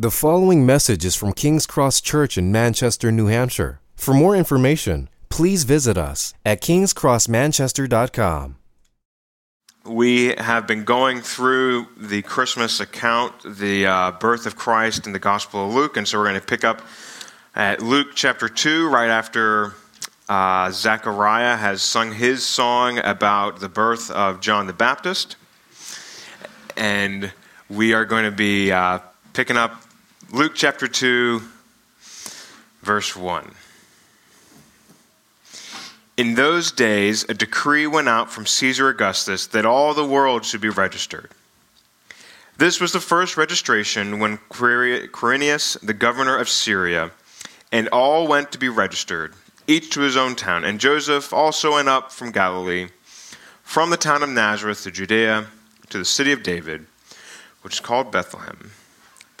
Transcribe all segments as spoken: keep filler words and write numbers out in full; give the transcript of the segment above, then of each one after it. The following message is from King's Cross Church in Manchester, New Hampshire. For more information, please visit us at kings cross manchester dot com. We have been going through the Christmas account, the uh, birth of Christ in the Gospel of Luke, and so we're going to pick up at Luke chapter two, right after uh, Zechariah has sung his song about the birth of John the Baptist. And we are going to be uh, picking up Luke chapter two, verse one. In those days, a decree went out from Caesar Augustus that all the world should be registered. This was the first registration when Quirinius, the governor of Syria, and all went to be registered, each to his own town. And Joseph also went up from Galilee, from the town of Nazareth to Judea, to the city of David, which is called Bethlehem,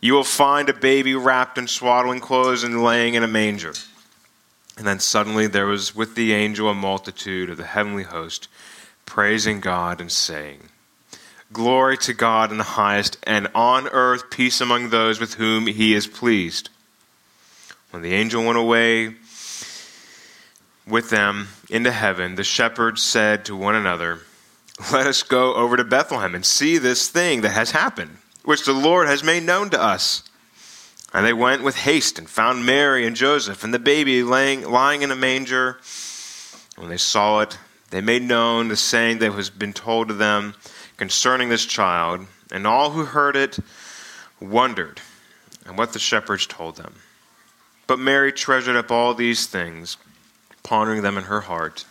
You will find a baby wrapped in swaddling clothes and laying in a manger." And then suddenly there was with the angel a multitude of the heavenly host, praising God and saying, "Glory to God in the highest, and on earth peace among those with whom he is pleased." When the angel went away with them into heaven, the shepherds said to one another, "Let us go over to Bethlehem and see this thing that has happened, which the Lord has made known to us." And they went with haste and found Mary and Joseph and the baby laying, lying in a manger. When they saw it, they made known the saying that has been told to them concerning this child. And all who heard it wondered at what the shepherds told them. But Mary treasured up all these things, pondering them in her heart.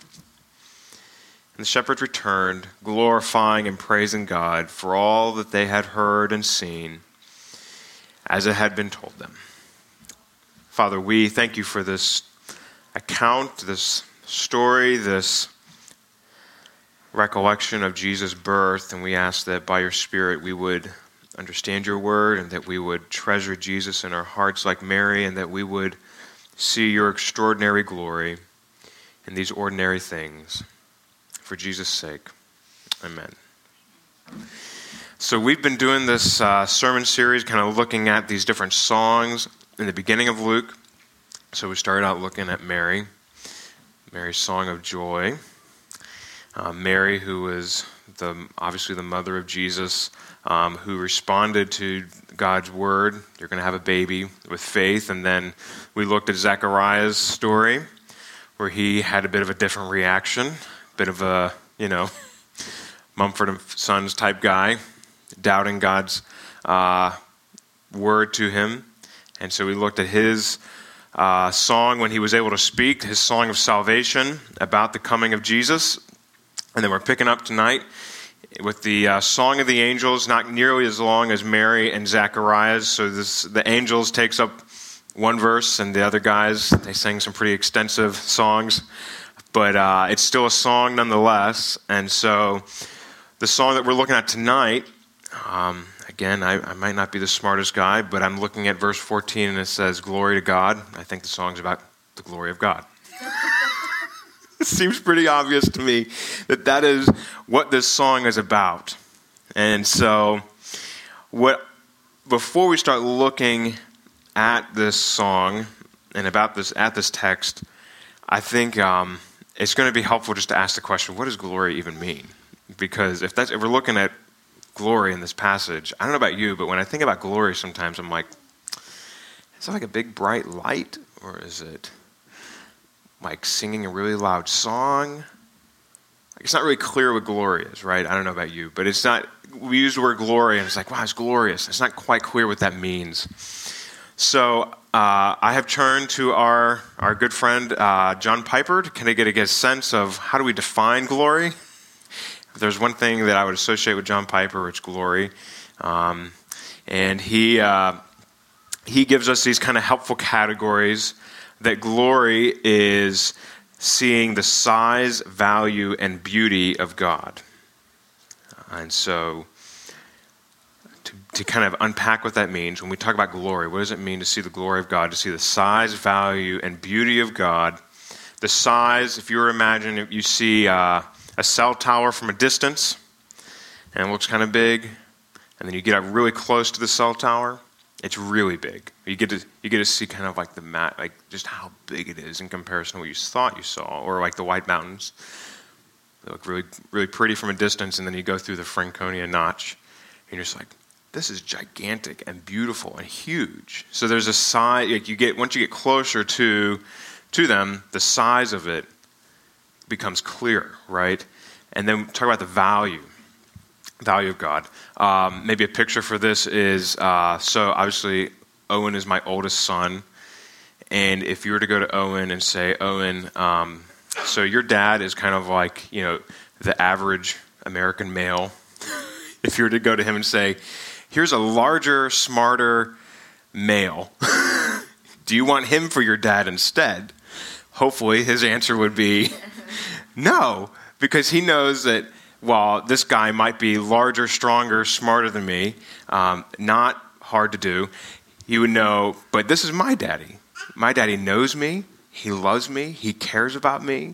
And the shepherds returned, glorifying and praising God for all that they had heard and seen, as it had been told them. Father, we thank you for this account, this story, this recollection of Jesus' birth, and we ask that by your Spirit we would understand your word, and that we would treasure Jesus in our hearts like Mary, and that we would see your extraordinary glory in these ordinary things. For Jesus' sake, amen. So we've been doing this uh, sermon series, kind of looking at these different songs in the beginning of Luke. So we started out looking at Mary, Mary's song of joy. Uh, Mary, who is the obviously the mother of Jesus, um, who responded to God's word, "You're going to have a baby," with faith. And then we looked at Zechariah's story, where he had a bit of a different reaction. Bit of a, you know, Mumford and Sons type guy, doubting God's uh, word to him. And so we looked at his uh, song when he was able to speak, his song of salvation about the coming of Jesus. And then we're picking up tonight with the uh, song of the angels, not nearly as long as Mary and Zacharias. So this, the angels takes up one verse, and the other guys, they sang some pretty extensive songs. But uh, it's still a song nonetheless. And so the song that we're looking at tonight, um, again, I, I might not be the smartest guy, but I'm looking at verse fourteen, and it says, "Glory to God." I think the song's about the glory of God. It seems pretty obvious to me that that is what this song is about. And so what before we start looking at this song and about this at this text, I think... Um, It's going to be helpful just to ask the question, what does glory even mean? Because if that's if we're looking at glory in this passage, I don't know about you, but when I think about glory sometimes, I'm like, is it like a big bright light? Or is it like singing a really loud song. It's not really clear what glory is, right? I don't know about you, but it's not, we use the word glory, and it's like, wow, it's glorious. It's not quite clear what that means. So uh, I have turned to our, our good friend, uh, John Piper, to kind of get a good sense of how do we define glory? If there's one thing that I would associate with John Piper, it's glory. Um, and he uh, he gives us these kind of helpful categories that glory is seeing the size, value, and beauty of God. And so to, to kind of unpack what that means, when we talk about glory, what does it mean to see the glory of God, to see the size, value, and beauty of God? The size, if you were imagining, if you see uh, a cell tower from a distance, and it looks kind of big, and then you get up really close to the cell tower, it's really big. You get to you get to see kind of like the mat, like just how big it is in comparison to what you thought you saw, or like the White Mountains. They look really really pretty from a distance, and then you go through the Franconia Notch, and you're just like, this is gigantic and beautiful and huge. So there's a size, like you get once you get closer to to them, the size of it becomes clear, right? And then talk about the value. Value of God. Um, maybe a picture for this is, uh, so obviously Owen is my oldest son, and if you were to go to Owen and say, Owen, um, so your dad is kind of like, you know, the average American male. If you were to go to him and say, here's a larger, smarter male, do you want him for your dad instead? Hopefully his answer would be no, because he knows that while this guy might be larger, stronger, smarter than me, um, not hard to do, you would know, but this is my daddy. My daddy knows me. He loves me. He cares about me.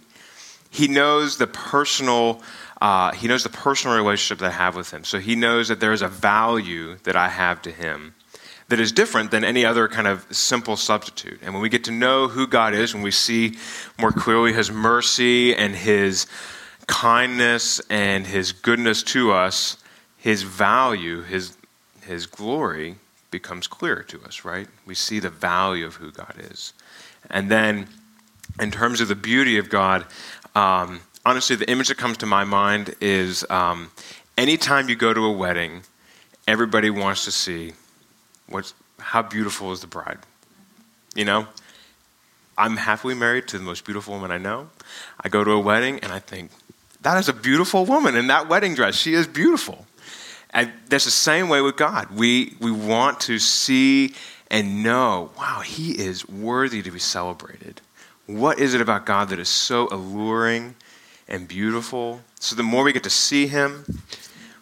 He knows the personal, uh, he knows the personal relationship that I have with him. So he knows that there is a value that I have to him that is different than any other kind of simple substitute. And when we get to know who God is, when we see more clearly his mercy and his kindness and his goodness to us, his value, his his glory becomes clearer to us, right? We see the value of who God is. And then in terms of the beauty of God, um, honestly, the image that comes to my mind is um, anytime you go to a wedding, everybody wants to see what's, how beautiful is the bride, you know? I'm happily married to the most beautiful woman I know. I go to a wedding and I think, that is a beautiful woman in that wedding dress. She is beautiful. And that's the same way with God. We we want to see and know, wow, he is worthy to be celebrated. What is it about God that is so alluring and beautiful? So the more we get to see him,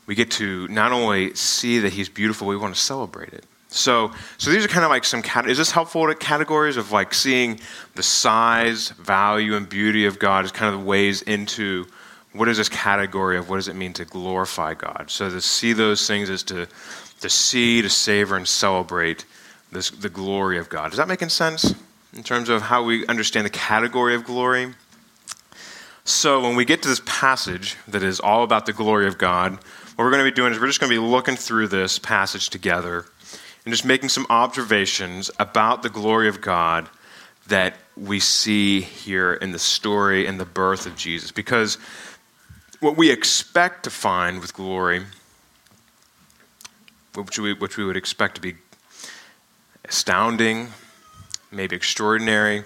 we get to not only see that he's beautiful, we want to celebrate it. So so these are kind of like some, is this helpful to categories of like seeing the size, value, and beauty of God is kind of the ways into what is this category of what does it mean to glorify God? So to see those things is to to see, to savor, and celebrate this, the glory of God. Is that making sense in terms of how we understand the category of glory? So when we get to this passage that is all about the glory of God, what we're going to be doing is we're just going to be looking through this passage together and just making some observations about the glory of God that we see here in the story and the birth of Jesus. Because what we expect to find with glory, which we, which we would expect to be astounding, maybe extraordinary,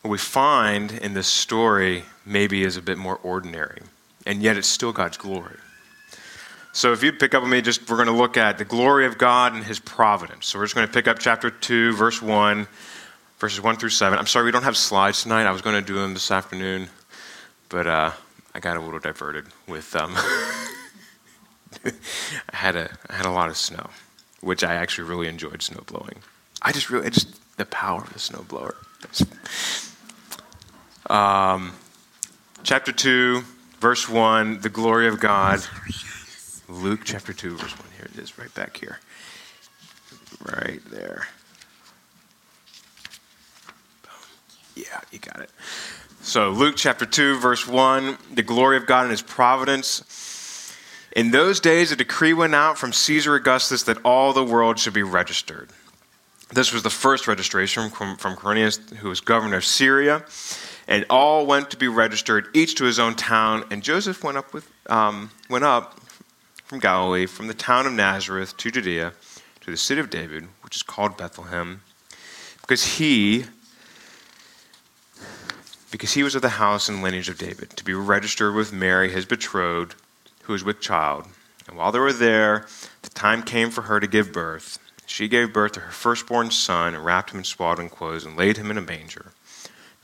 what we find in this story maybe is a bit more ordinary, and yet it's still God's glory. So if you pick up with me, just we're going to look at the glory of God and his providence. So we're just going to pick up chapter two, verse one, verses one through seven. I'm sorry, we don't have slides tonight. I was going to do them this afternoon, but uh, I got a little diverted with, um, I had a I had a lot of snow, which I actually really enjoyed snow blowing. I just really, I just the power of the snow blower. Um, chapter two, verse one, the glory of God. Luke chapter two, verse one. Here it is, right back here. Right there. Yeah, you got it. So Luke chapter two, verse one, the glory of God and his providence. In those days, a decree went out from Caesar Augustus that all the world should be registered. This was the first registration from, from Quirinius, who was governor of Syria. and all went to be registered, each to his own town. And Joseph went up with um, went up from Galilee, from the town of Nazareth to Judea, to the city of David, which is called Bethlehem, because he because he was of the house and lineage of David, to be registered with Mary, his betrothed, who was with child. And while they were there, the time came for her to give birth. She gave birth to her firstborn son, and wrapped him in swaddling clothes, and laid him in a manger,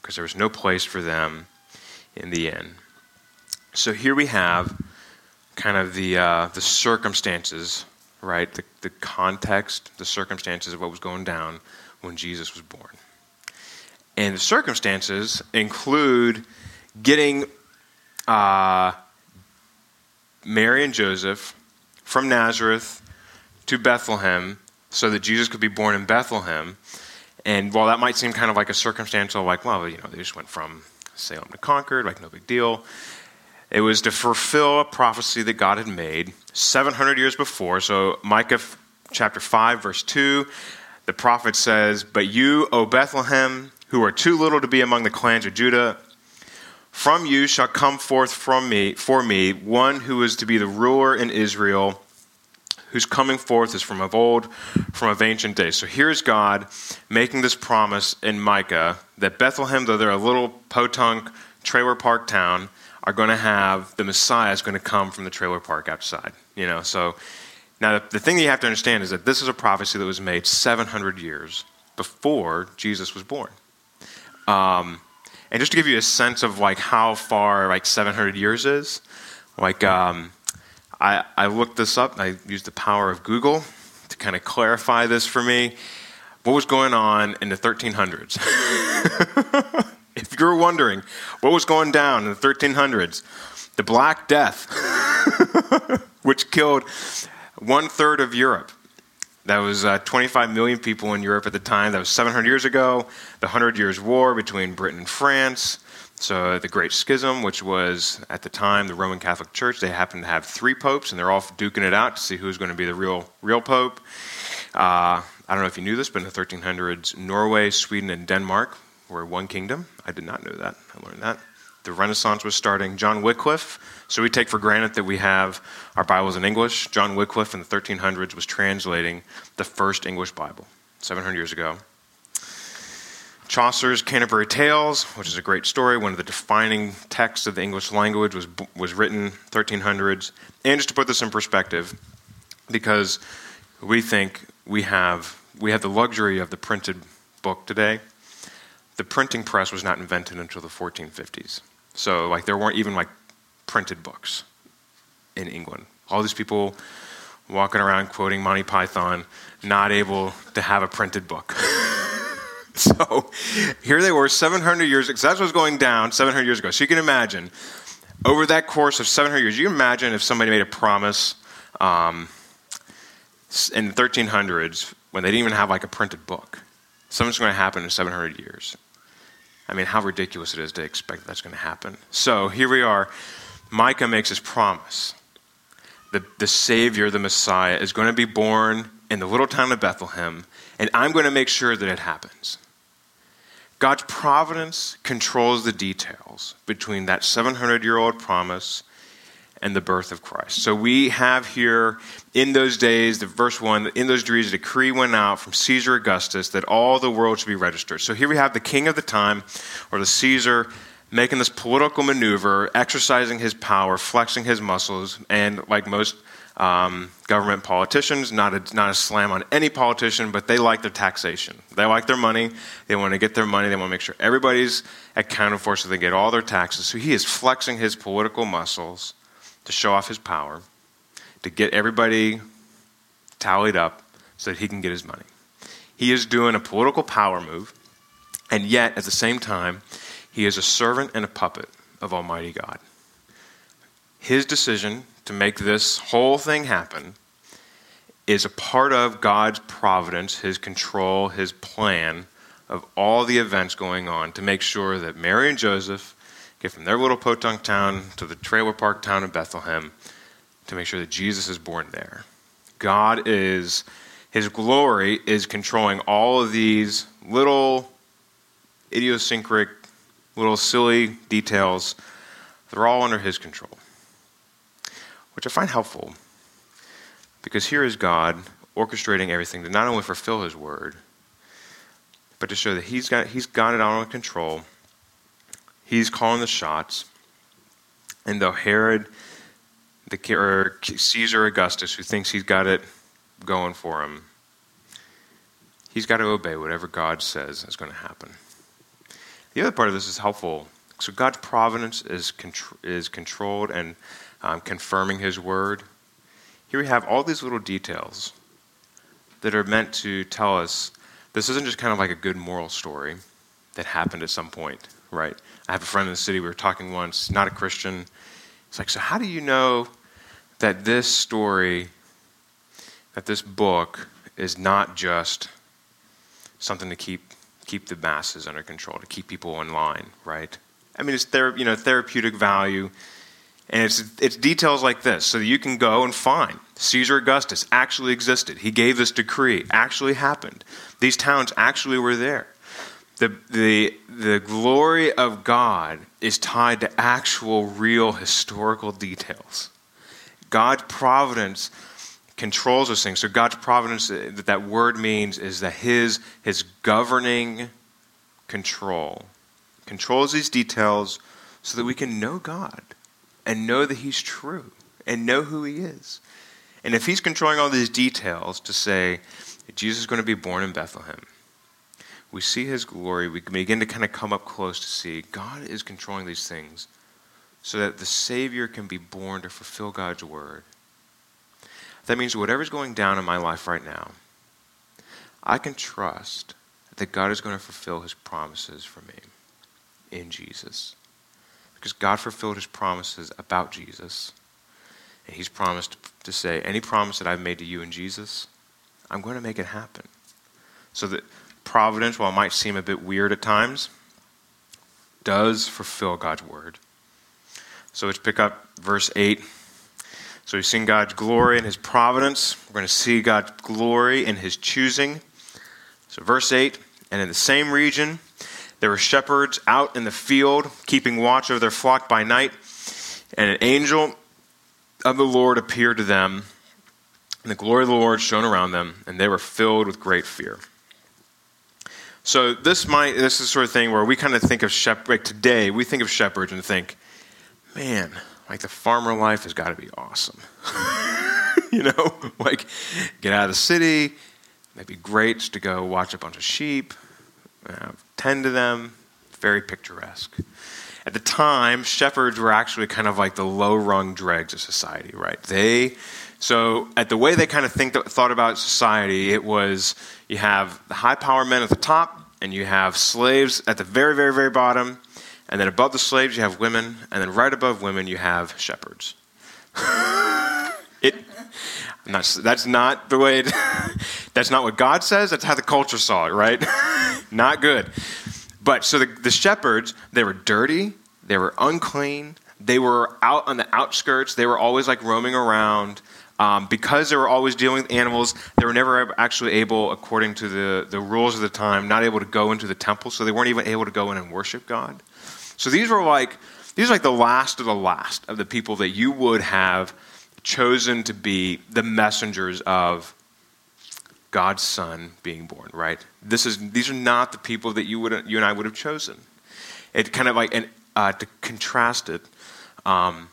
because there was no place for them in the inn. So here we have kind of the uh, the circumstances, right? The, the context, the circumstances of what was going down when Jesus was born. And the circumstances include getting uh, Mary and Joseph from Nazareth to Bethlehem, so that Jesus could be born in Bethlehem. And while that might seem kind of like a circumstantial, like, well, you know, they just went from Salem to Concord, like no big deal. It was to fulfill a prophecy that God had made seven hundred years before. So Micah chapter five, verse two, the prophet says, "But you, O Bethlehem, who are too little to be among the clans of Judah, from you shall come forth from me, for me, one who is to be the ruler in Israel, whose coming forth is from of old, from of ancient days." So here's God making this promise in Micah that Bethlehem, though they're a little potunk trailer park town, are going to have, the Messiah is going to come from the trailer park outside. You know, so now the, the thing that you have to understand is that this is a prophecy that was made seven hundred years before Jesus was born. Um, and just to give you a sense of like how far like seven hundred years is, like... Um, I, I looked this up, and I used the power of Google to kind of clarify this for me. What was going on in the thirteen hundreds? If you're wondering what was going down in the thirteen hundreds, the Black Death, which killed one-third of Europe. That was uh, twenty-five million people in Europe at the time. That was seven hundred years ago. The Hundred Years' War between Britain and France. So the Great Schism, which was, at the time, the Roman Catholic Church, they happened to have three popes, and they're all duking it out to see who's going to be the real real pope. Uh, I don't know if you knew this, but in the thirteen hundreds, Norway, Sweden, and Denmark were one kingdom. I did not know that. I learned that. The Renaissance was starting. John Wycliffe, so we take for granted that we have our Bibles in English. John Wycliffe in the thirteen hundreds was translating the first English Bible, seven hundred years ago. Chaucer's Canterbury Tales, which is a great story, one of the defining texts of the English language, was was written thirteen hundreds. And just to put this in perspective, because we think we have we have the luxury of the printed book today. The printing press was not invented until the fourteen fifties. So like there weren't even like printed books in England. All these people walking around quoting Monty Python, not able to have a printed book. So here they were seven hundred years ago. So that's what was going down seven hundred years ago. So you can imagine, over that course of seven hundred years, you can imagine if somebody made a promise um, in the thirteen hundreds when they didn't even have like a printed book. Something's going to happen in seven hundred years. I mean, how ridiculous it is to expect that's going to happen. So here we are. Micah makes his promise. The, the Savior, the Messiah, is going to be born in the little town of Bethlehem, and I'm going to make sure that it happens. God's providence controls the details between that seven hundred-year-old promise and the birth of Christ. So we have here, in those days, the verse one, in those days, a decree went out from Caesar Augustus that all the world should be registered. So here we have the king of the time, or the Caesar, making this political maneuver, exercising his power, flexing his muscles, and like most um, government politicians, not a, not a slam on any politician, but they like their taxation. They like their money. They want to get their money. They want to make sure everybody's accounted for so they get all their taxes. So he is flexing his political muscles to show off his power, to get everybody tallied up so that he can get his money. He is doing a political power move, and yet, at the same time, he is a servant and a puppet of Almighty God. His decision to make this whole thing happen is a part of God's providence, his control, his plan of all the events going on to make sure that Mary and Joseph get from their little potunk town to the trailer park town of Bethlehem to make sure that Jesus is born there. God is, his glory is controlling all of these little idiosyncratic little silly details, they're all under his control, which I find helpful because here is God orchestrating everything to not only fulfill his word, but to show that he's got, he's got it all in control. He's calling the shots. And though Herod, the, or Caesar Augustus, who thinks he's got it going for him, he's got to obey whatever God says is going to happen. The other part of this is helpful. So God's providence is contr- is controlled and um, confirming his word. Here we have all these little details that are meant to tell us this isn't just kind of like a good moral story that happened at some point, right? I have a friend in the city, we were talking once, not a Christian. It's like, so how do you know that this story, that this book is not just something to keep keep the masses under control, to keep people in line, right? I mean, it's thera- you know therapeutic value, and it's it's details like this, so that you can go and find Caesar Augustus actually existed. He gave this decree, actually happened. These towns actually were there. The the the glory of God is tied to actual, real, historical details. God's providence controls those things. So God's providence, that that word means, is that his, his governing control controls these details so that we can know God and know that he's true and know who he is. And if he's controlling all these details to say Jesus is going to be born in Bethlehem, we see his glory, we begin to kind of come up close to see God is controlling these things so that the Savior can be born to fulfill God's word. That means whatever's going down in my life right now, I can trust that God is going to fulfill his promises for me in Jesus. Because God fulfilled his promises about Jesus. And he's promised to say, any promise that I've made to you in Jesus, I'm going to make it happen. So that providence, while it might seem a bit weird at times, does fulfill God's word. So let's pick up verse eight. So we've seen God's glory in his providence. We're going to see God's glory in his choosing. So verse eight, and in the same region, there were shepherds out in the field, keeping watch over their flock by night. And an angel of the Lord appeared to them, and the glory of the Lord shone around them, and they were filled with great fear. So this might this is the sort of thing where we kind of think of shepherds, like today, we think of shepherds and think, man, like the farmer life has got to be awesome. You know, like get out of the city. It'd be great to go watch a bunch of sheep, uh, tend to them. Very picturesque. At the time, shepherds were actually kind of like the low-rung dregs of society, right? They, so at the way they kind of think thought about society, it was you have the high-power men at the top, and you have slaves at the very, very, very bottom. And then above the slaves, you have women. And then right above women, you have shepherds. it, I'm not, that's not the way, it, that's not what God says. That's how the culture saw it, right? Not good. But so the, the shepherds, they were dirty. They were unclean. They were out on the outskirts. They were always like roaming around. Um, because they were always dealing with animals, they were never actually able, according to the, the rules of the time, not able to go into the temple. So they weren't even able to go in and worship God. So these were like these are like the last of the last of the people that you would have chosen to be the messengers of God's Son being born, right? This is these are not the people that you would you and I would have chosen. It kind of like and uh, to contrast it, um,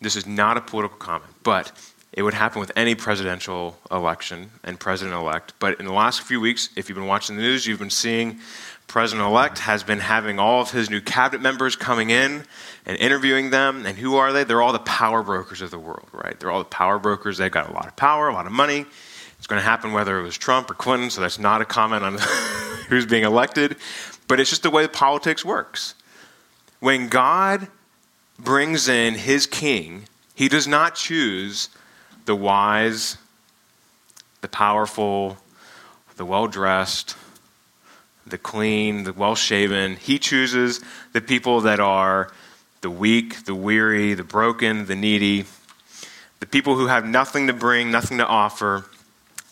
this is not a political comment, but it would happen with any presidential election and president-elect. But in the last few weeks, if you've been watching the news, you've been seeing president-elect has been having all of his new cabinet members coming in and interviewing them. And who are they? They're all the power brokers of the world, right? They're all the power brokers. They've got a lot of power, a lot of money. It's going to happen whether it was Trump or Clinton, so that's not a comment on who's being elected. But it's just the way politics works. When God brings in his king, he does not choose the wise, the powerful, the well-dressed, the clean, the well-shaven. He chooses the people that are the weak, the weary, the broken, the needy, the people who have nothing to bring, nothing to offer.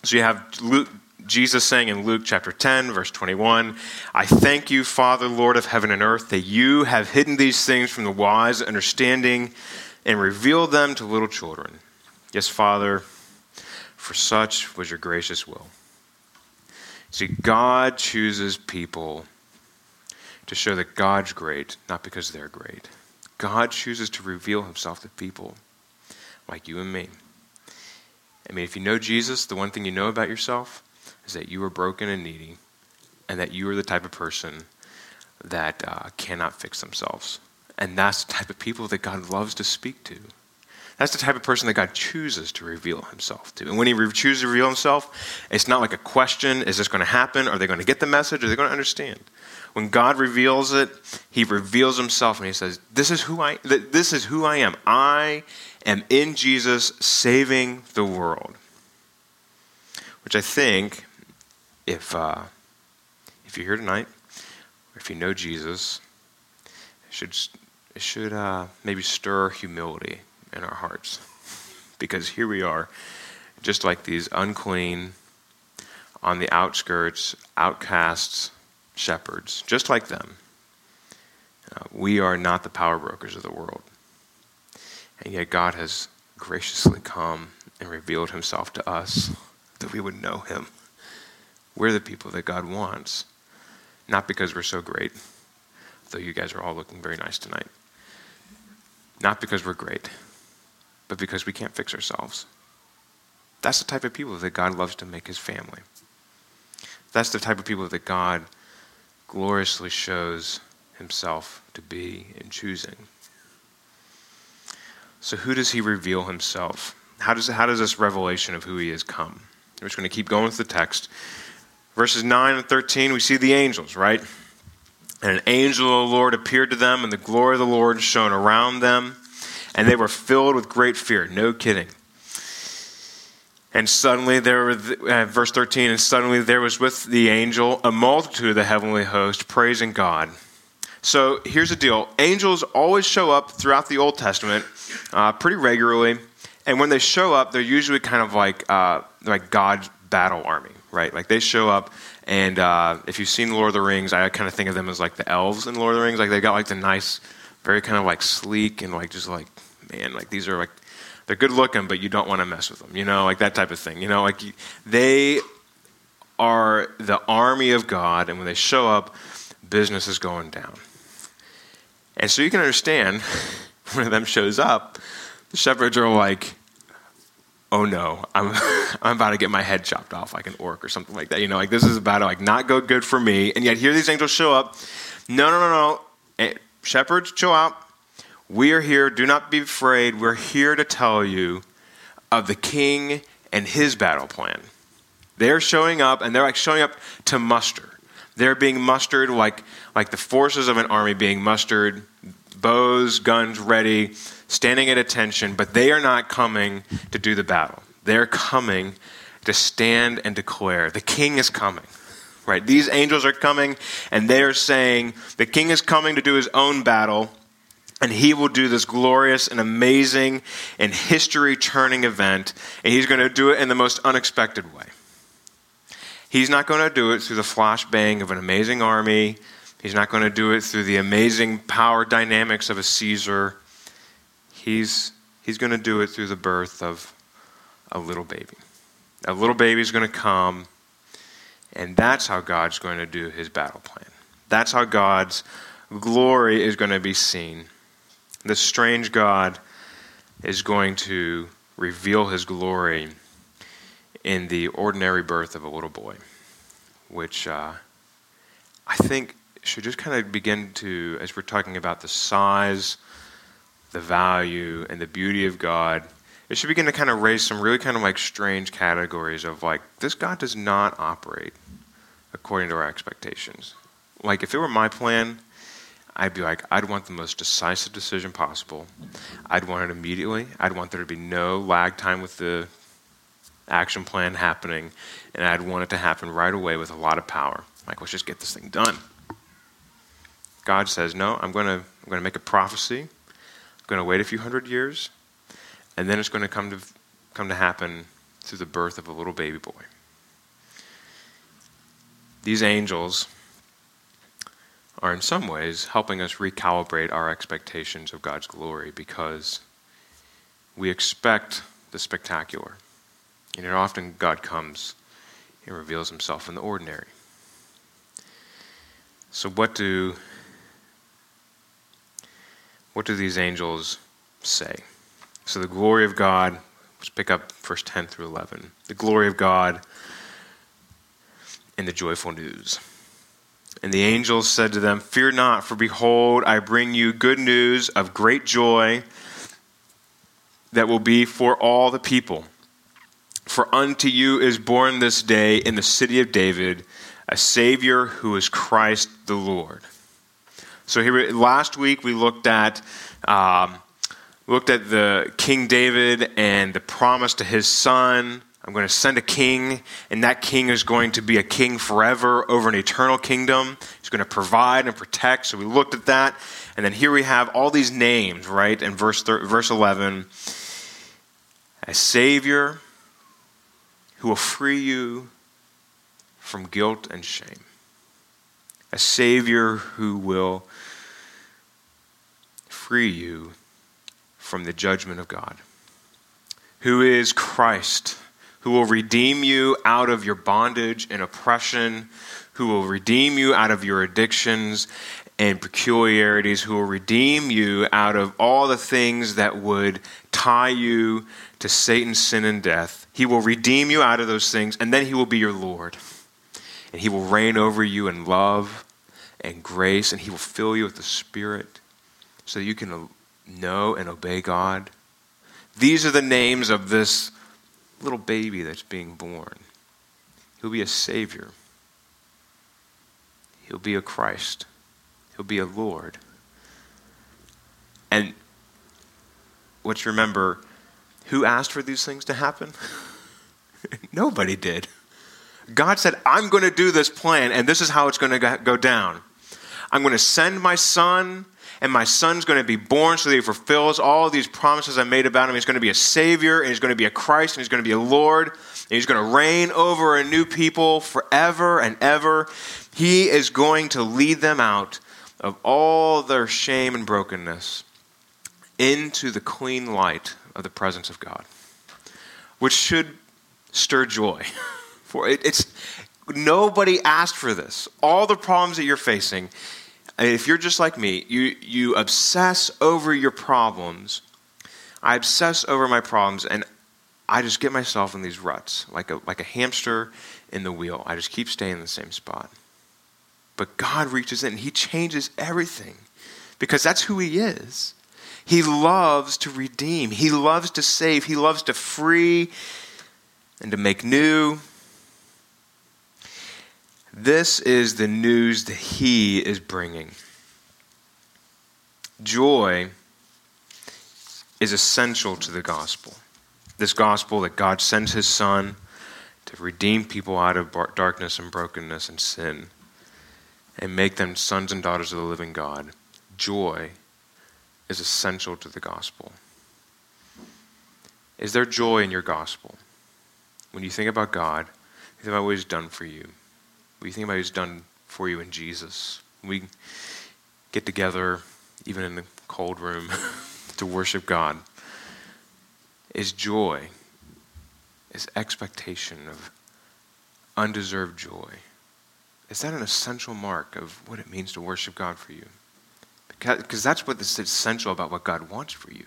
So you have Luke, Jesus saying in Luke chapter ten, verse twenty-one, "I thank you, Father, Lord of heaven and earth, that you have hidden these things from the wise understanding and revealed them to little children. Yes, Father, for such was your gracious will." See, God chooses people to show that God's great, not because they're great. God chooses to reveal himself to people like you and me. I mean, if you know Jesus, the one thing you know about yourself is that you are broken and needy, and that you are the type of person that uh, cannot fix themselves. And that's the type of people that God loves to speak to. That's the type of person that God chooses to reveal himself to. And when he re- chooses to reveal himself, it's not like a question, is this going to happen? Are they going to get the message? Are they going to understand? When God reveals it, he reveals himself and he says, this is who I, th- this is who I am. I am in Jesus saving the world. Which I think, if uh, if you're here tonight, or if you know Jesus, it should, it should uh, maybe stir humility in our hearts. Because here we are, just like these unclean, on the outskirts, outcasts, shepherds, just like them. Uh, we are not the power brokers of the world. And yet God has graciously come and revealed himself to us, that we would know him. We're the people that God wants, not because we're so great, though you guys are all looking very nice tonight. Not because we're great, but because we can't fix ourselves. That's the type of people that God loves to make his family. That's the type of people that God gloriously shows himself to be in choosing. So who does he reveal himself? How does, how does this revelation of who he is come? We're just going to keep going with the text. Verses nine and thirteen, we see the angels, right? "And an angel of the Lord appeared to them, and the glory of the Lord shone around them, and they were filled with great fear." No kidding. And suddenly there were, uh, verse thirteen, "And suddenly there was with the angel a multitude of the heavenly host praising God." So here's the deal. Angels always show up throughout the Old Testament uh, pretty regularly. And when they show up, they're usually kind of like uh, like God's battle army, right? Like they show up, and uh, if you've seen Lord of the Rings, I kind of think of them as like the elves in Lord of the Rings. Like they got like the nice, very kind of like sleek and like just like, man, like these are like, they're good looking, but you don't want to mess with them, you know, like that type of thing. You know, like you, they are the army of God, and when they show up, business is going down. And so you can understand when them shows up, the shepherds are like, "Oh no, I'm I'm about to get my head chopped off like an orc or something like that." You know, like this is about to like not go good for me. And yet here these angels show up. No, no, no, no. Shepherds, chill out. We are here. Do not be afraid. We're here to tell you of the king and his battle plan. They're showing up, and they're like showing up to muster. They're being mustered like like the forces of an army being mustered, bows, guns ready, standing at attention, but they are not coming to do the battle. They're coming to stand and declare, the king is coming, right? These angels are coming, and they are saying, the king is coming to do his own battle, and he will do this glorious and amazing and history-turning event, and he's going to do it in the most unexpected way. He's not going to do it through the flash bang of an amazing army. He's not going to do it through the amazing power dynamics of a Caesar. He's he's going to do it through the birth of a little baby. A little baby's going to come, and that's how God's going to do his battle plan. That's how God's glory is going to be seen. This strange God is going to reveal his glory in the ordinary birth of a little boy, which uh, I think should just kind of begin to, as we're talking about the size, the value, and the beauty of God, it should begin to kind of raise some really kind of like strange categories of like, this God does not operate according to our expectations. Like if it were my plan, I'd be like, I'd want the most decisive decision possible. I'd want it immediately. I'd want there to be no lag time with the action plan happening. And I'd want it to happen right away with a lot of power. Like, let's just get this thing done. God says, no, I'm going to I'm going to make a prophecy. Going to wait a few hundred years, and then it's going to come to come to happen through the birth of a little baby boy. These angels are in some ways helping us recalibrate our expectations of God's glory, because we expect the spectacular. And often God comes and reveals himself in the ordinary. So what do what do these angels say? So the glory of God, let's pick up verse ten through eleven. The glory of God and the joyful news. And the angels said to them, "Fear not, for behold, I bring you good news of great joy that will be for all the people. For unto you is born this day in the city of David a Savior who is Christ the Lord." So here, last week we looked at um, looked at the King David and the promise to his son. I'm going to send a king, and that king is going to be a king forever over an eternal kingdom. He's going to provide and protect. So we looked at that. And then here we have all these names, right? In verse verse eleven, a Savior who will free you from guilt and shame. A Savior who will free you from the judgment of God. Who is Christ, who will redeem you out of your bondage and oppression, who will redeem you out of your addictions and peculiarities, who will redeem you out of all the things that would tie you to Satan's sin and death. He will redeem you out of those things, and then he will be your Lord. And he will reign over you in love and grace, and he will fill you with the Spirit so that you can know and obey God. These are the names of this little baby that's being born. He'll be a Savior. He'll be a Christ. He'll be a Lord. And let's remember, who asked for these things to happen? Nobody did. God said, I'm going to do this plan, and this is how it's going to go down. I'm going to send my son, and my son's going to be born so that he fulfills all these promises I made about him. He's going to be a Savior, and he's going to be a Christ, and he's going to be a Lord, and he's going to reign over a new people forever and ever. He is going to lead them out of all their shame and brokenness into the clean light of the presence of God, which should stir joy. For it, it's nobody asked for this. All the problems that you're facing, if you're just like me, you, you obsess over your problems. I obsess over my problems, and I just get myself in these ruts, like a, like a hamster in the wheel. I just keep staying in the same spot. But God reaches in, and he changes everything, because that's who he is. He loves to redeem. He loves to save. He loves to free and to make new. This is the news that he is bringing. Joy is essential to the gospel. This gospel that God sends his son to redeem people out of darkness and brokenness and sin and make them sons and daughters of the living God. Joy is essential to the gospel. Is there joy in your gospel? When you think about God, you think about what he's done for you. When you think about what he's done for you in Jesus. We get together, even in the cold room, to worship God. Is joy, is expectation of undeserved joy. Is that an essential mark of what it means to worship God for you? Because that's what's essential about what God wants for you.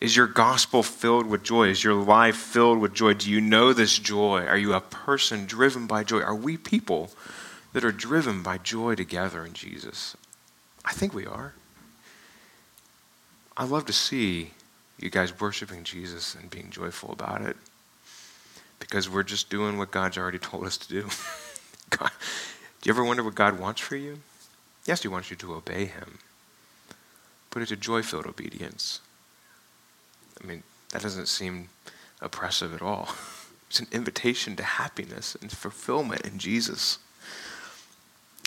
Is your gospel filled with joy? Is your life filled with joy? Do you know this joy? Are you a person driven by joy? Are we people that are driven by joy together in Jesus? I think we are. I love to see you guys worshiping Jesus and being joyful about it, because we're just doing what God's already told us to do. God, do you ever wonder what God wants for you? Yes, he wants you to obey him, but it's a joy-filled obedience. I mean, that doesn't seem oppressive at all. It's an invitation to happiness and fulfillment in Jesus.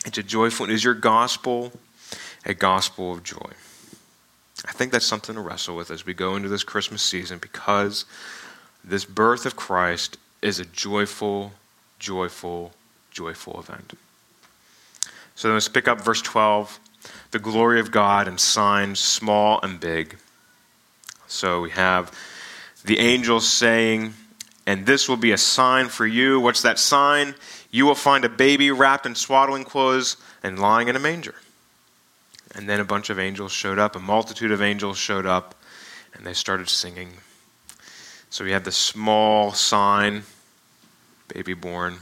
It's a joyful, is your gospel a gospel of joy? I think that's something to wrestle with as we go into this Christmas season, because this birth of Christ is a joyful, joyful, joyful event. So let's pick up verse twelve, the glory of God and signs small and big. So we have the angels saying, and this will be a sign for you. What's that sign? You will find a baby wrapped in swaddling clothes and lying in a manger. And then a bunch of angels showed up, a multitude of angels showed up, and they started singing. So we have the small sign, baby born,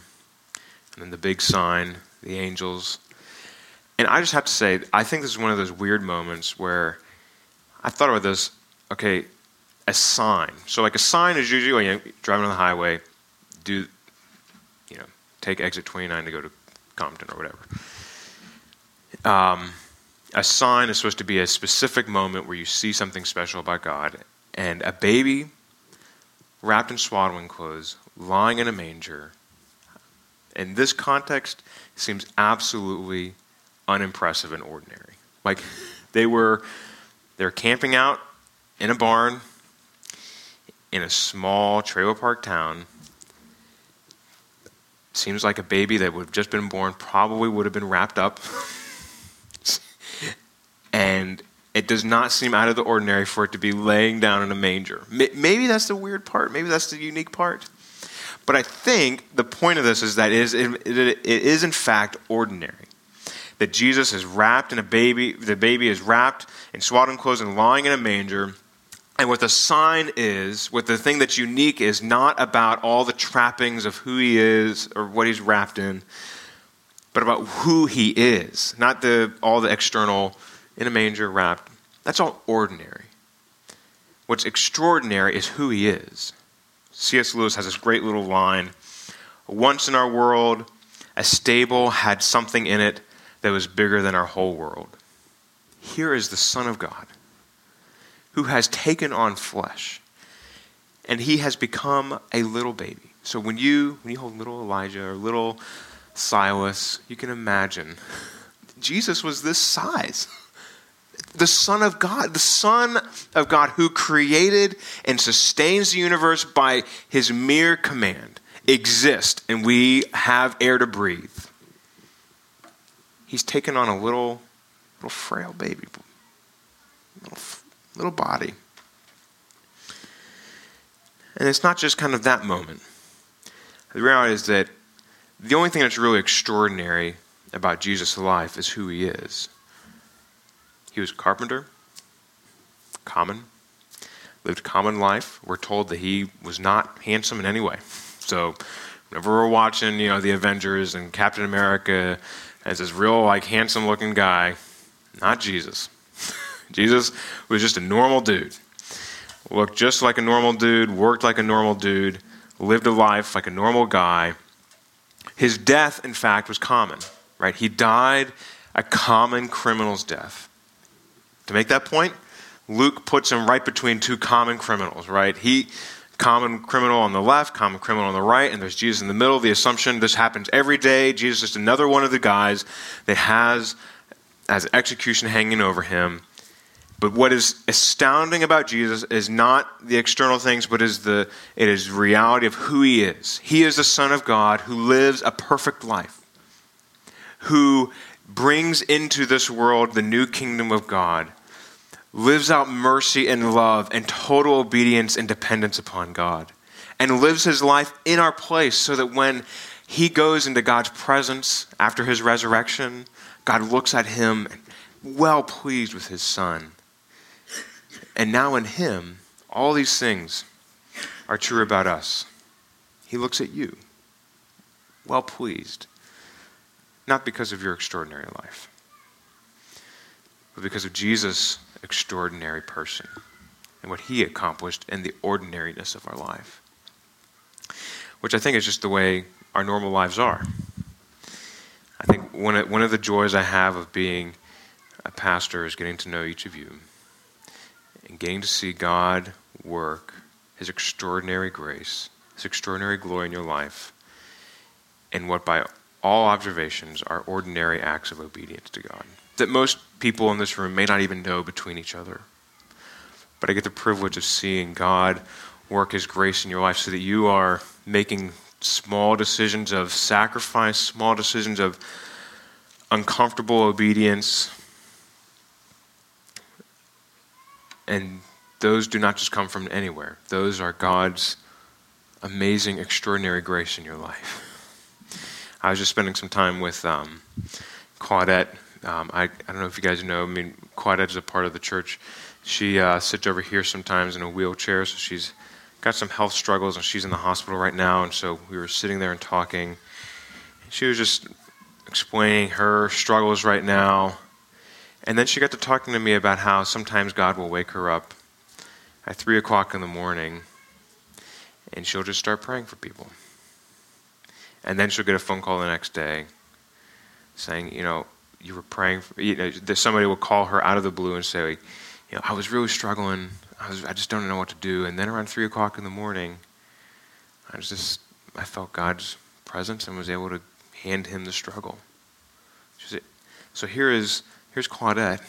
and then the big sign, the angels. And I just have to say, I think this is one of those weird moments where I thought about this, okay, a sign. So like a sign is usually when you're driving on the highway, do, you know, take exit twenty-nine to go to Compton or whatever. Um, a sign is supposed to be a specific moment where you see something special about God. And a baby wrapped in swaddling clothes, lying in a manger, in this context, seems absolutely unimpressive and ordinary. Like they were, they're camping out in a barn in a small trailer park town. Seems like a baby that would have just been born probably would have been wrapped up. And it does not seem out of the ordinary for it to be laying down in a manger. Maybe that's the weird part. Maybe that's the unique part. But I think the point of this is that it is, it, it is in fact ordinary. That Jesus is wrapped in a baby, the baby is wrapped in swaddling clothes and lying in a manger. And what the sign is, what the thing that's unique is not about all the trappings of who he is or what he's wrapped in, but about who he is. Not the all the external, in a manger, wrapped. That's all ordinary. What's extraordinary is who he is. C S Lewis has this great little line, once in our world, a stable had something in it that was bigger than our whole world. Here is the Son of God, who has taken on flesh, and he has become a little baby. So when you, when you hold little Elijah or little Silas, you can imagine Jesus was this size. The Son of God, the Son of God who created and sustains the universe by his mere command, exist, and we have air to breathe. He's taken on a little, little frail baby, little, little body. And it's not just kind of that moment. The reality is that the only thing that's really extraordinary about Jesus' life is who he is. He was a carpenter, common, lived a common life. We're told that he was not handsome in any way. So whenever we're watching, you know, the Avengers and Captain America, as this real, like, handsome-looking guy, not Jesus. Jesus was just a normal dude. Looked just like a normal dude, worked like a normal dude, lived a life like a normal guy. His death, in fact, was common, right? He died a common criminal's death. To make that point, Luke puts him right between two common criminals, right? He, common criminal on the left, common criminal on the right, and there's Jesus in the middle. The assumption this happens every day. Jesus is just another one of the guys that has as execution hanging over him. But what is astounding about Jesus is not the external things, but is the it is reality of who he is. He is the Son of God who lives a perfect life, who brings into this world the new kingdom of God, lives out mercy and love and total obedience and dependence upon God, and lives his life in our place so that when he goes into God's presence after his resurrection, God looks at him well pleased with his Son. And now in him, all these things are true about us. He looks at you well pleased. Not because of your extraordinary life, but because of Jesus' extraordinary person and what he accomplished in the ordinariness of our life, which I think is just the way our normal lives are. I think one of, one of the joys I have of being a pastor is getting to know each of you and getting to see God work his extraordinary grace, his extraordinary glory in your life, and what by all observations are ordinary acts of obedience to God that most people in this room may not even know between each other. But I get the privilege of seeing God work his grace in your life so that you are making small decisions of sacrifice, small decisions of uncomfortable obedience. And those do not just come from anywhere. Those are God's amazing, extraordinary grace in your life. I was just spending some time with um, Claudette. Um, I, I don't know if you guys know, I mean, Claudette is a part of the church. She uh, sits over here sometimes in a wheelchair, so she's got some health struggles, and she's in the hospital right now. And so we were sitting there and talking. She was just explaining her struggles right now. And then she got to talking to me about how sometimes God will wake her up at three o'clock in the morning, and she'll just start praying for people. And then she'll get a phone call the next day saying, you know, you were praying for, you know, somebody will call her out of the blue and say, you know, I was really struggling. I was, I just don't know what to do. And then around three o'clock in the morning, I was just, I felt God's presence and was able to hand him the struggle. So here is, here's Claudette,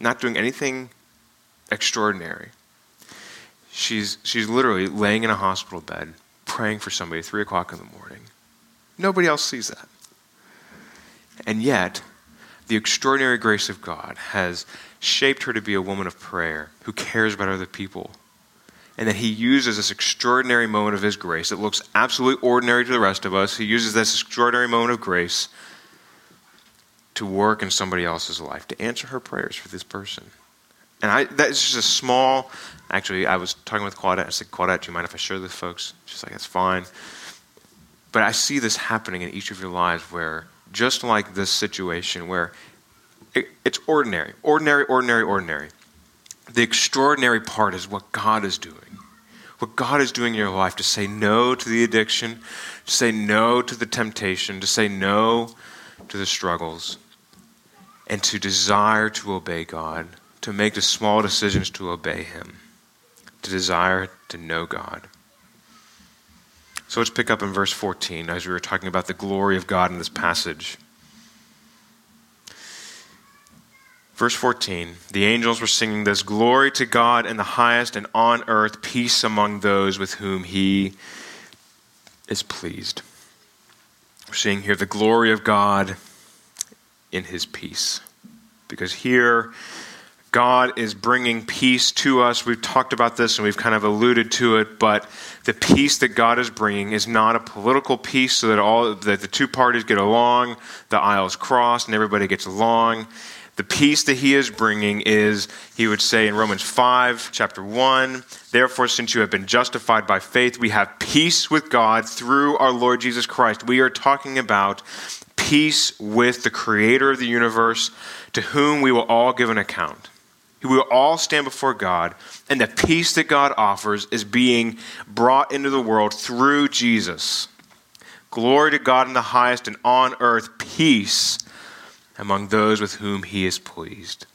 not doing anything extraordinary. She's, she's literally laying in a hospital bed, praying for somebody at three o'clock in the morning. Nobody else sees that. And yet, the extraordinary grace of God has shaped her to be a woman of prayer who cares about other people. And that he uses this extraordinary moment of his grace that looks absolutely ordinary to the rest of us. He uses this extraordinary moment of grace to work in somebody else's life, to answer her prayers for this person. And I, that is just a small, actually, I was talking with Claudette. I said, Claudette, do you mind if I share this, folks? She's like, that's fine. But I see this happening in each of your lives where, just like this situation where it, it's ordinary, ordinary, ordinary, ordinary. The extraordinary part is what God is doing. What God is doing in your life to say no to the addiction, to say no to the temptation, to say no to the struggles, and to desire to obey God, to make the small decisions to obey him, to desire to know God. So let's pick up in verse fourteen as we were talking about the glory of God in this passage. Verse fourteen, the angels were singing this, glory to God in the highest and on earth, peace among those with whom he is pleased. We're seeing here the glory of God in his peace. Because here, God is bringing peace to us. We've talked about this and we've kind of alluded to it, but the peace that God is bringing is not a political peace so that all that the two parties get along, the aisles cross, and everybody gets along. The peace that he is bringing is, he would say in Romans five, chapter one, therefore, since you have been justified by faith, we have peace with God through our Lord Jesus Christ. We are talking about peace with the creator of the universe, to whom we will all give an account. We will all stand before God, and the peace that God offers is being brought into the world through Jesus. Glory to God in the highest, and on earth peace among those with whom he is pleased.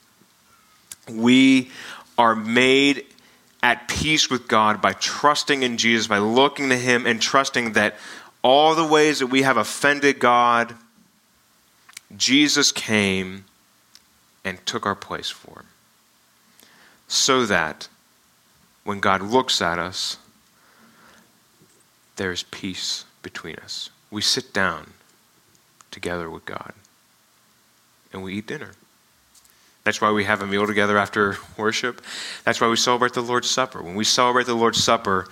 We are made at peace with God by trusting in Jesus, by looking to him and trusting that all the ways that we have offended God, Jesus came and took our place for him. So that when God looks at us, there is peace between us. We sit down together with God and we eat dinner. That's why we have a meal together after worship. That's why we celebrate the Lord's Supper. When we celebrate the Lord's Supper,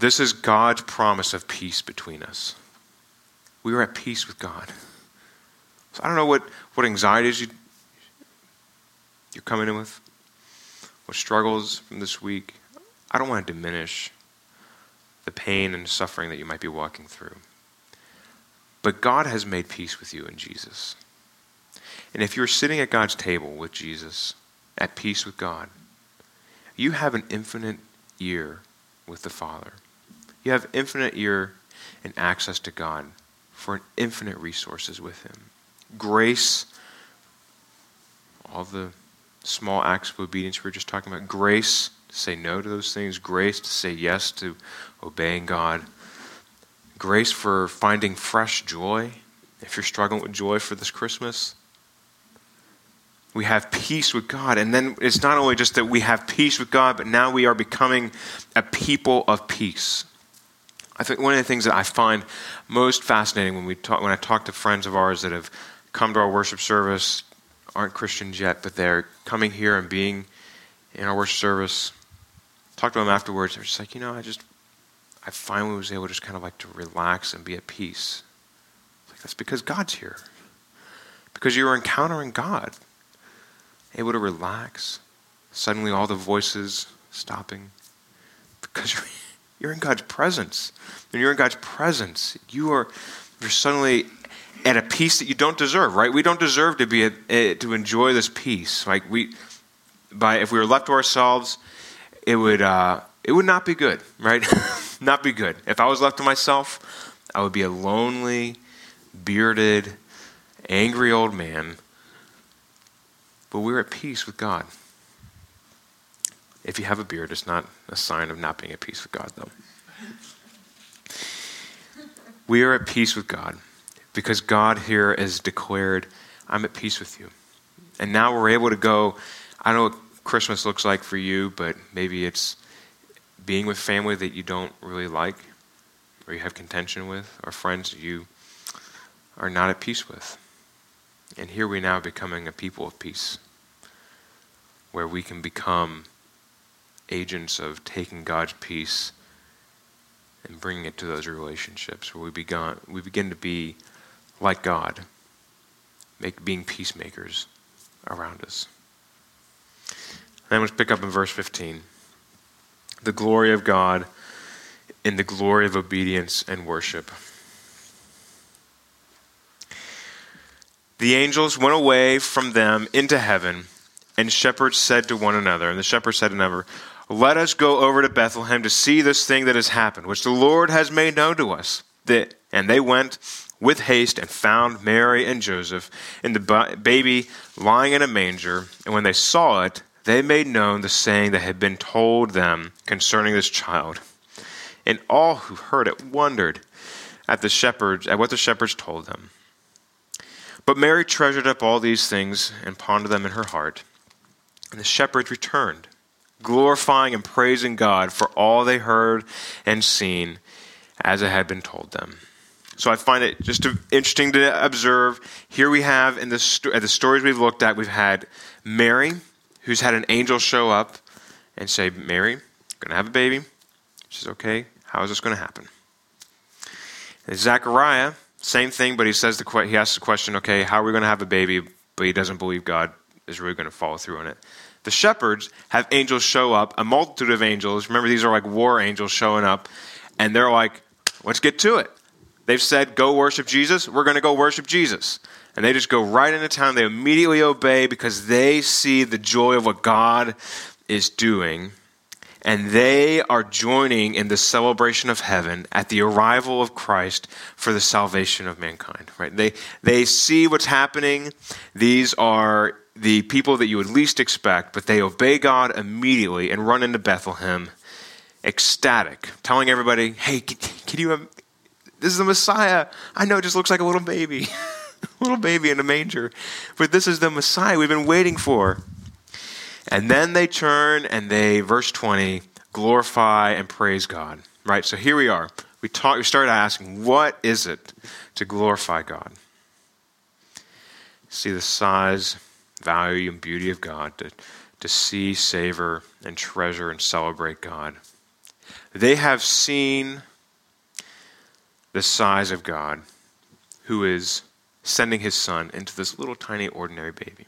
this is God's promise of peace between us. We are at peace with God. So I don't know what, what anxieties you, you're coming in with. What struggles from this week, I don't want to diminish the pain and suffering that you might be walking through. But God has made peace with you in Jesus. And if you're sitting at God's table with Jesus, at peace with God, you have an infinite ear with the Father. You have infinite ear and access to God for infinite resources with him. Grace, all the small acts of obedience we were just talking about. Grace to say no to those things. Grace to say yes to obeying God. Grace for finding fresh joy. If you're struggling with joy for this Christmas, we have peace with God. And then it's not only just that we have peace with God, but now we are becoming a people of peace. I think one of the things that I find most fascinating when we talk, when I talk to friends of ours that have come to our worship service, aren't Christians yet, but they're coming here and being in our worship service, talk to them afterwards, they're just like, you know, I just, I finally was able just kind of like to relax and be at peace. It's like, that's because God's here. Because you were encountering God, able to relax. Suddenly all the voices stopping. Because you're You're in God's presence. When you're in God's presence, you are you're suddenly at a peace that you don't deserve, right? We don't deserve to be a, a, to enjoy this peace. Like we, by if we were left to ourselves, it would uh, it would not be good, right? Not be good. If I was left to myself, I would be a lonely, bearded, angry old man. But we're at peace with God. If you have a beard, it's not a sign of not being at peace with God, though. We are at peace with God because God here is declared, I'm at peace with you. And now we're able to go, I don't know what Christmas looks like for you, but maybe it's being with family that you don't really like or you have contention with or friends that you are not at peace with. And here we now are becoming a people of peace where we can become agents of taking God's peace and bringing it to those relationships where we begin, we begin to be like God, make being peacemakers around us. And I'm going to pick up in verse fifteen. The glory of God in the glory of obedience and worship. The angels went away from them into heaven, and shepherds said to one another, and the shepherds said to another, let us go over to Bethlehem to see this thing that has happened, which the Lord has made known to us. And they went with haste and found Mary and Joseph and the baby lying in a manger. And when they saw it, they made known the saying that had been told them concerning this child. And all who heard it wondered at the shepherds, at what the shepherds told them. But Mary treasured up all these things and pondered them in her heart. And the shepherds returned, glorifying and praising God for all they heard and seen as it had been told them. So I find it just interesting to observe. Here we have in the, sto- the stories we've looked at, we've had Mary, who's had an angel show up and say, Mary, you're going to have a baby. She says, okay, how is this going to happen? And Zechariah, same thing, but he says the que- he asks the question, okay, how are we going to have a baby? But he doesn't believe God is really going to follow through on it. The shepherds have angels show up, a multitude of angels. Remember, these are like war angels showing up, and they're like, let's get to it. They've said, go worship Jesus. We're going to go worship Jesus. And they just go right into town. They immediately obey because they see the joy of what God is doing, and they are joining in the celebration of heaven at the arrival of Christ for the salvation of mankind. Right? They, they see what's happening. These are the people that you would least expect, but they obey God immediately and run into Bethlehem, ecstatic, telling everybody, hey, can, can you, um, this is the Messiah. I know it just looks like a little baby, a little baby in a manger, but this is the Messiah we've been waiting for. And then they turn and they, verse twenty, glorify and praise God, right? So here we are. We talk, we started asking, what is it to glorify God? See the size, value and beauty of God, to, to see, savor, and treasure and celebrate God. They have seen the size of God who is sending his son into this little tiny ordinary baby.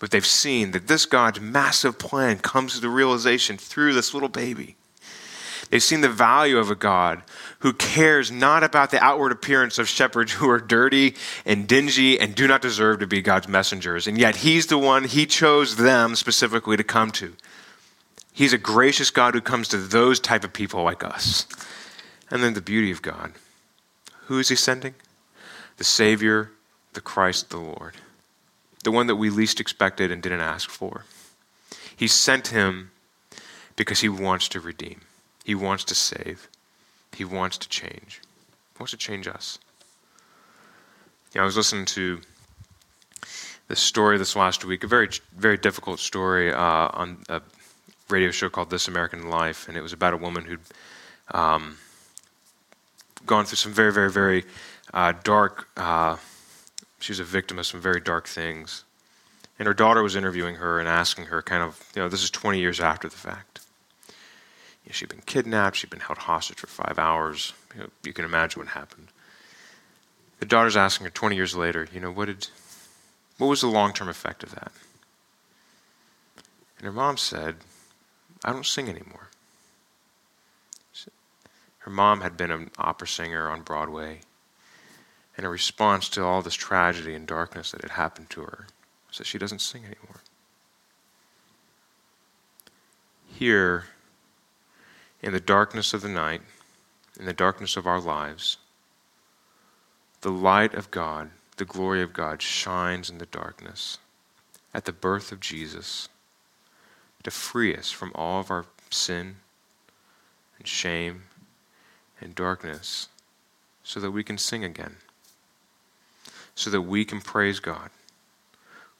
But they've seen that this God's massive plan comes to the realization through this little baby. They've seen the value of a God who cares not about the outward appearance of shepherds who are dirty and dingy and do not deserve to be God's messengers. And yet he's the one, he chose them specifically to come to. He's a gracious God who comes to those type of people like us. And then the beauty of God. Who is he sending? The Savior, the Christ, the Lord. The one that we least expected and didn't ask for. He sent him because he wants to redeem. He wants to save. He wants to change. He wants to change us. You know, I was listening to this story this last week, a very, very difficult story uh, on a radio show called This American Life, and it was about a woman who um, gone through some very, very, very uh, dark, uh, she was a victim of some very dark things. And her daughter was interviewing her and asking her kind of, you know, this is twenty years after the fact. You know, she'd been kidnapped, she'd been held hostage for five hours. You know, you can imagine what happened. The daughter's asking her twenty years later, you know, what did, what was the long-term effect of that? And her mom said, I don't sing anymore. Her mom had been an opera singer on Broadway. And in response to all this tragedy and darkness that had happened to her, so she doesn't sing anymore. Here, in the darkness of the night, in the darkness of our lives, the light of God, the glory of God shines in the darkness at the birth of Jesus to free us from all of our sin and shame and darkness so that we can sing again, so that we can praise God.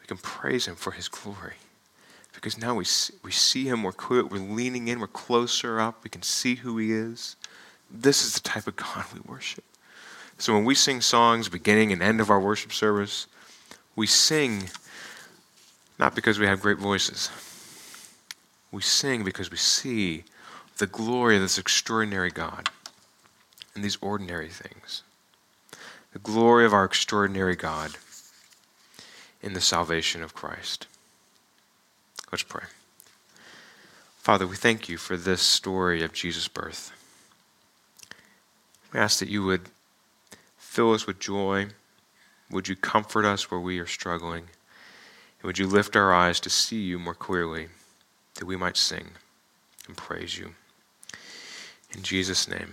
We can praise Him for His glory because now we see, we see Him, we're, we're leaning in, we're closer up, we can see who He is. This is the type of God we worship. So when we sing songs, beginning and end of our worship service, we sing not because we have great voices. We sing because we see the glory of this extraordinary God in these ordinary things. The glory of our extraordinary God in the salvation of Christ. Let's pray. Father, we thank you for this story of Jesus' birth. We ask that you would fill us with joy. Would you comfort us where we are struggling? And would you lift our eyes to see you more clearly, that we might sing and praise you. In Jesus' name,